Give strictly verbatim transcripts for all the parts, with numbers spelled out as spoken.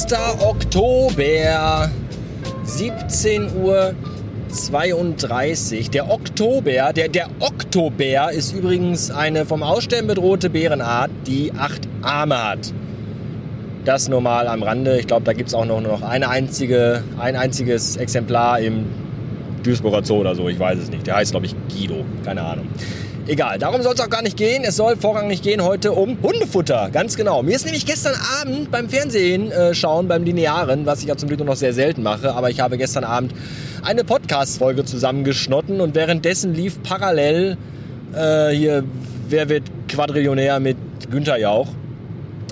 sechster Oktober, siebzehn Uhr zweiunddreißig. Der Oktober, der, der Oktober ist übrigens eine vom Aussterben bedrohte Bärenart, die acht Arme hat. Das nur mal am Rande. Ich glaube, da gibt es auch noch, nur noch eine einzige, ein einziges Exemplar im Duisburger Zoo oder so. Ich weiß es nicht. Der heißt, glaube ich, Guido. Keine Ahnung. Egal, darum soll es auch gar nicht gehen. Es soll vorrangig gehen heute um Hundefutter, ganz genau. Mir ist nämlich gestern Abend beim Fernsehen äh, schauen, beim Linearen, was ich ja zum Glück noch sehr selten mache, aber ich habe gestern Abend eine Podcast-Folge zusammengeschnotten und währenddessen lief parallel äh, hier Wer wird Quadrillionär mit Günther Jauch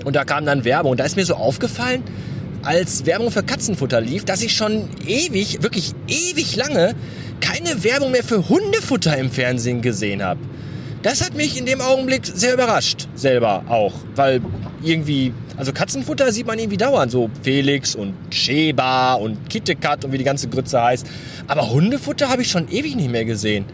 und da kam dann Werbung und da ist mir so aufgefallen, als Werbung für Katzenfutter lief, dass ich schon ewig, wirklich ewig lange keine Werbung mehr für Hundefutter im Fernsehen gesehen habe. Das hat mich in dem Augenblick sehr überrascht, selber auch, weil irgendwie, also Katzenfutter sieht man irgendwie dauernd, so Felix und Sheba und Kittekat und wie die ganze Grütze heißt, aber Hundefutter habe ich schon ewig nicht mehr gesehen.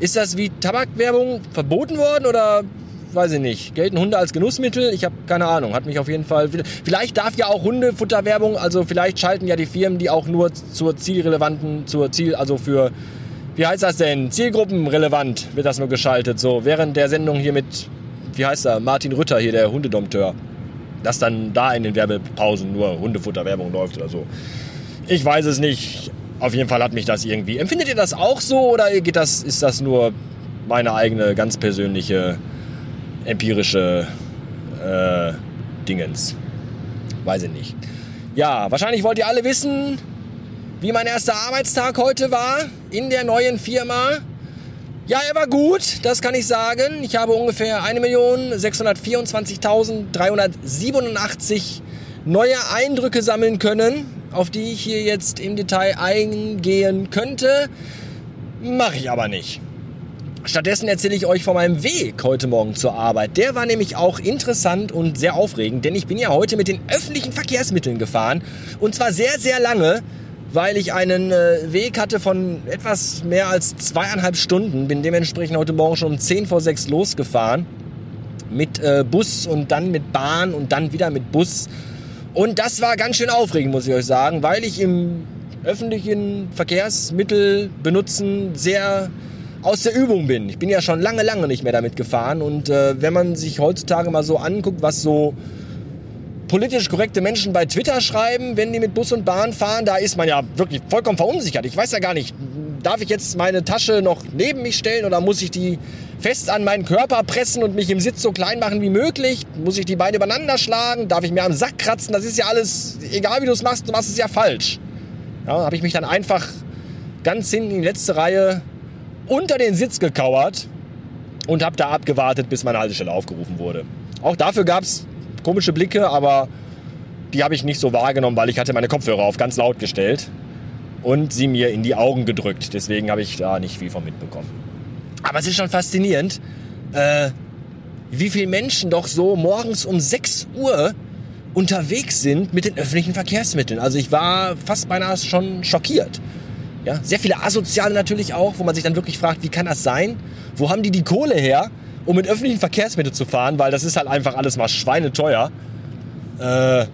Ist das wie Tabakwerbung verboten worden oder weiß ich nicht, gelten Hunde als Genussmittel? Ich habe keine Ahnung, hat mich auf jeden Fall, vielleicht darf ja auch Hundefutterwerbung, also vielleicht schalten ja die Firmen, die auch nur zur zielrelevanten, zur Ziel, also für, wie heißt das denn, zielgruppenrelevant wird das nur geschaltet, so während der Sendung hier mit, wie heißt er, Martin Rütter hier, der Hundedompteur, dass dann da in den Werbepausen nur Hundefutterwerbung läuft oder so. Ich weiß es nicht, auf jeden Fall hat mich das irgendwie, empfindet ihr das auch so oder geht das, ist das nur meine eigene, ganz persönliche empirische äh, Dingens. Weiß ich nicht. Ja, wahrscheinlich wollt ihr alle wissen, wie mein erster Arbeitstag heute war in der neuen Firma. Ja, er war gut, das kann ich sagen. Ich habe ungefähr eine Million sechshundertvierundzwanzigtausenddreihundertsiebenundachtzig neue Eindrücke sammeln können, auf die ich hier jetzt im Detail eingehen könnte. Mache ich aber nicht. Stattdessen erzähle ich euch von meinem Weg heute Morgen zur Arbeit. Der war nämlich auch interessant und sehr aufregend, denn ich bin ja heute mit den öffentlichen Verkehrsmitteln gefahren. Und zwar sehr, sehr lange, weil ich einen äh, Weg hatte von etwas mehr als zweieinhalb Stunden. Bin dementsprechend heute Morgen schon um zehn vor sechs losgefahren. Mit äh, Bus und dann mit Bahn und dann wieder mit Bus. Und das war ganz schön aufregend, muss ich euch sagen, weil ich im öffentlichen Verkehrsmittel benutzen sehr aus der Übung bin. Ich bin ja schon lange, lange nicht mehr damit gefahren und äh, wenn man sich heutzutage mal so anguckt, was so politisch korrekte Menschen bei Twitter schreiben, wenn die mit Bus und Bahn fahren, da ist man ja wirklich vollkommen verunsichert. Ich weiß ja gar nicht, darf ich jetzt meine Tasche noch neben mich stellen oder muss ich die fest an meinen Körper pressen und mich im Sitz so klein machen wie möglich? Muss ich die Beine übereinander schlagen? Darf ich mir am Sack kratzen? Das ist ja alles, egal wie du es machst, du machst es ja falsch. Ja, habe ich mich dann einfach ganz hinten in die letzte Reihe unter den Sitz gekauert und habe da abgewartet, bis meine Haltestelle aufgerufen wurde. Auch dafür gab es komische Blicke, aber die habe ich nicht so wahrgenommen, weil ich hatte meine Kopfhörer auf ganz laut gestellt und sie mir in die Augen gedrückt. Deswegen habe ich da nicht viel von mitbekommen. Aber es ist schon faszinierend, äh, wie viele Menschen doch so morgens um sechs Uhr unterwegs sind mit den öffentlichen Verkehrsmitteln. Also ich war fast beinahe schon schockiert. Ja, sehr viele Asoziale natürlich auch, wo man sich dann wirklich fragt, wie kann das sein? Wo haben die die Kohle her, um mit öffentlichen Verkehrsmitteln zu fahren? Weil das ist halt einfach alles mal schweineteuer. Äh,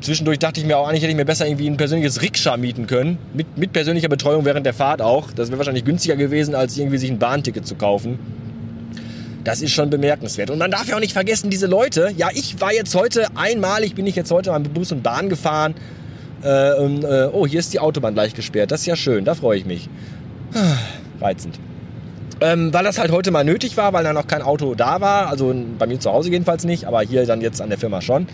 zwischendurch dachte ich mir auch, eigentlich hätte ich mir besser irgendwie ein persönliches Rikscha mieten können. Mit, mit persönlicher Betreuung während der Fahrt auch. Das wäre wahrscheinlich günstiger gewesen, als irgendwie sich ein Bahnticket zu kaufen. Das ist schon bemerkenswert. Und man darf ja auch nicht vergessen, diese Leute, ja, ich war jetzt heute einmalig, bin ich jetzt heute mal mit Bus und Bahn gefahren. Äh, und, äh, oh, hier ist die Autobahn gleich gesperrt. Das ist ja schön, da freue ich mich. Reizend. Ähm, weil das halt heute mal nötig war, weil da noch kein Auto da war. Also bei mir zu Hause jedenfalls nicht, aber hier dann jetzt an der Firma schon.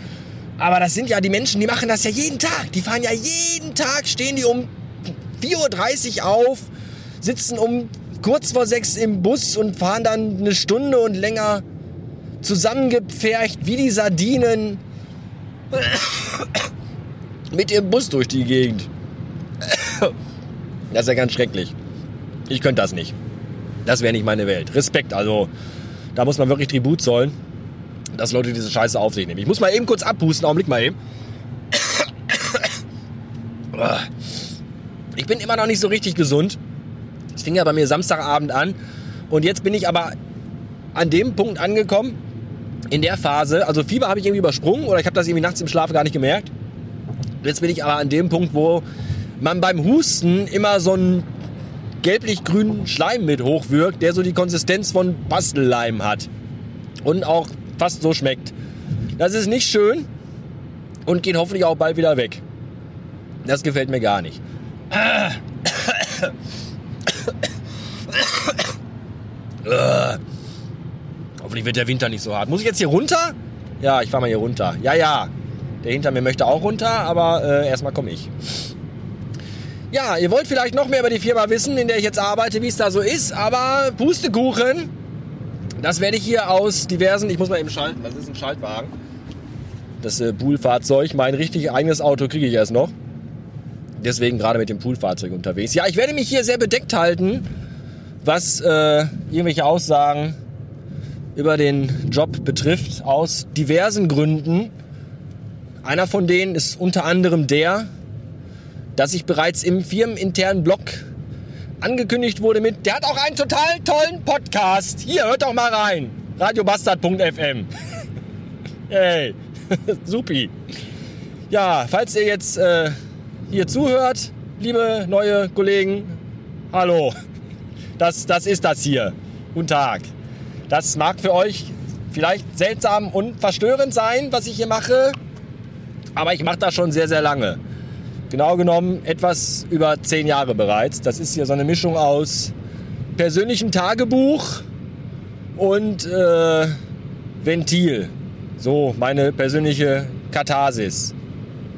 Aber das sind ja die Menschen, die machen das ja jeden Tag. Die fahren ja jeden Tag, stehen die um vier Uhr dreißig auf, sitzen um kurz vor sechs im Bus und fahren dann eine Stunde und länger zusammengepfercht wie die Sardinen mit ihrem Bus durch die Gegend. Das ist ja ganz schrecklich. Ich könnte das nicht. Das wäre nicht meine Welt. Respekt, also da muss man wirklich Tribut zollen, dass Leute diese Scheiße auf sich nehmen. Ich muss mal eben kurz abpusten, Augenblick mal eben. Ich bin immer noch nicht so richtig gesund. Es fing ja bei mir Samstagabend an und jetzt bin ich aber an dem Punkt angekommen, in der Phase, also Fieber habe ich irgendwie übersprungen oder ich habe das irgendwie nachts im Schlaf gar nicht gemerkt. Jetzt bin ich aber an dem Punkt, wo man beim Husten immer so einen gelblich-grünen Schleim mit hochwirkt, der so die Konsistenz von Bastelleim hat und auch fast so schmeckt. Das ist nicht schön und geht hoffentlich auch bald wieder weg. Das gefällt mir gar nicht. Hoffentlich wird der Winter nicht so hart. Muss ich jetzt hier runter? Ja, ich fahr mal hier runter. Ja, ja. Der hinter mir möchte auch runter, aber äh, erstmal komme ich. Ja, ihr wollt vielleicht noch mehr über die Firma wissen, in der ich jetzt arbeite, wie es da so ist, aber Pustekuchen, das werde ich hier aus diversen, ich muss mal eben schalten, das ist ein Schaltwagen, das äh, Poolfahrzeug, mein richtig eigenes Auto kriege ich erst noch, deswegen gerade mit dem Poolfahrzeug unterwegs. Ja, ich werde mich hier sehr bedeckt halten, was äh, irgendwelche Aussagen über den Job betrifft, aus diversen Gründen. Einer von denen ist unter anderem der, dass ich bereits im firmeninternen Blog angekündigt wurde mit, der hat auch einen total tollen Podcast. Hier, hört doch mal rein. Radiobastard punkt f m. Hey, supi. Ja, falls ihr jetzt äh, hier zuhört, liebe neue Kollegen, hallo. Das, das ist das hier. Guten Tag. Das mag für euch vielleicht seltsam und verstörend sein, was ich hier mache. Aber ich mache das schon sehr, sehr lange. Genau genommen etwas über zehn Jahre bereits. Das ist hier so eine Mischung aus persönlichem Tagebuch und äh, Ventil. So meine persönliche Katharsis.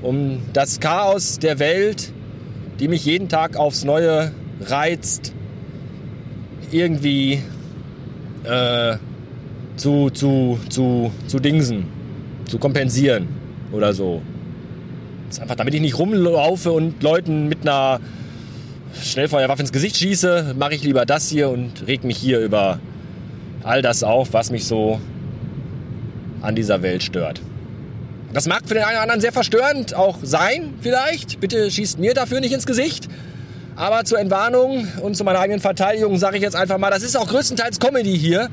Um das Chaos der Welt, die mich jeden Tag aufs Neue reizt, irgendwie äh, zu, zu, zu, zu dingsen, zu kompensieren. Oder so. Das ist einfach, damit ich nicht rumlaufe und Leuten mit einer Schnellfeuerwaffe ins Gesicht schieße, mache ich lieber das hier und reg mich hier über all das auf, was mich so an dieser Welt stört. Das mag für den einen oder anderen sehr verstörend auch sein, vielleicht. Bitte schießt mir dafür nicht ins Gesicht. Aber zur Entwarnung und zu meiner eigenen Verteidigung sage ich jetzt einfach mal, das ist auch größtenteils Comedy hier.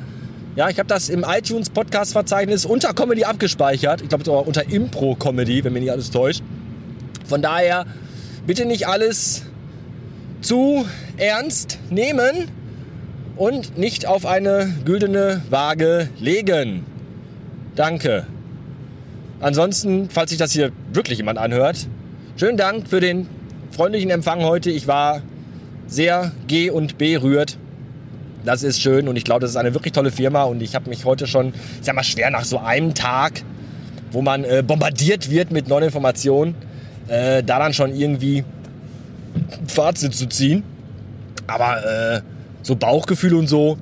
Ja, ich habe das im iTunes-Podcast-Verzeichnis unter Comedy abgespeichert. Ich glaube, es ist auch unter Impro-Comedy, wenn mich nicht alles täuscht. Von daher bitte nicht alles zu ernst nehmen und nicht auf eine güldene Waage legen. Danke. Ansonsten, falls sich das hier wirklich jemand anhört, schönen Dank für den freundlichen Empfang heute. Ich war sehr ge- und berührt. Das ist schön und ich glaube, das ist eine wirklich tolle Firma und ich habe mich heute schon, ich sag mal schwer nach so einem Tag, wo man äh, bombardiert wird mit neuen Informationen, äh, da dann schon irgendwie ein Fazit zu ziehen. Aber äh, so Bauchgefühl und so,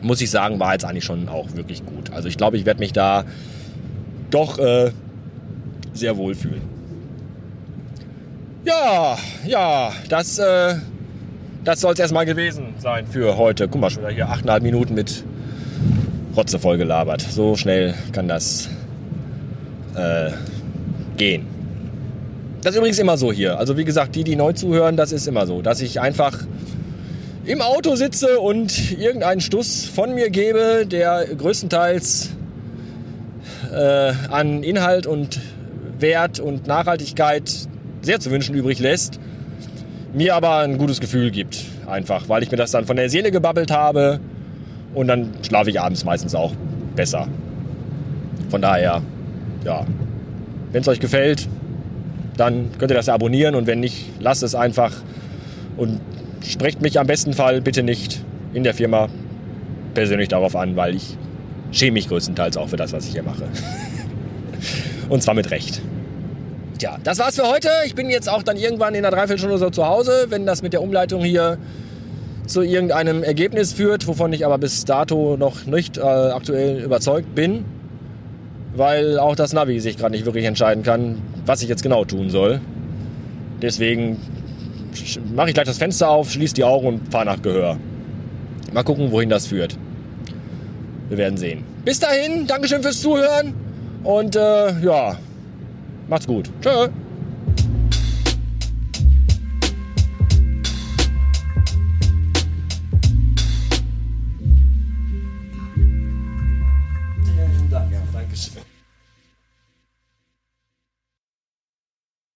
muss ich sagen, war jetzt eigentlich schon auch wirklich gut. Also ich glaube, ich werde mich da doch äh, sehr wohl fühlen. Ja, ja, das... Äh, Das soll es erstmal gewesen sein für heute. Guck mal, schon wieder hier achteinhalb Minuten mit Rotze voll gelabert. So schnell kann das äh, gehen. Das ist übrigens immer so hier. Also wie gesagt, die, die neu zuhören, das ist immer so. Dass ich einfach im Auto sitze und irgendeinen Stuss von mir gebe, der größtenteils äh, an Inhalt und Wert und Nachhaltigkeit sehr zu wünschen übrig lässt. Mir aber ein gutes Gefühl gibt, einfach, weil ich mir das dann von der Seele gebabbelt habe und dann schlafe ich abends meistens auch besser. Von daher, ja, wenn es euch gefällt, dann könnt ihr das ja abonnieren und wenn nicht, lasst es einfach und sprecht mich am besten Fall bitte nicht in der Firma persönlich darauf an, weil ich schäme mich größtenteils auch für das, was ich hier mache. Und zwar mit Recht. Tja, das war's für heute. Ich bin jetzt auch dann irgendwann in einer Dreiviertelstunde so zu Hause, wenn das mit der Umleitung hier zu irgendeinem Ergebnis führt, wovon ich aber bis dato noch nicht äh, aktuell überzeugt bin, weil auch das Navi sich gerade nicht wirklich entscheiden kann, was ich jetzt genau tun soll. Deswegen mache ich gleich das Fenster auf, schließe die Augen und fahre nach Gehör. Mal gucken, wohin das führt. Wir werden sehen. Bis dahin, Dankeschön fürs Zuhören und äh, ja... Macht's gut. Tschö. Vielen Dank. Dankeschön.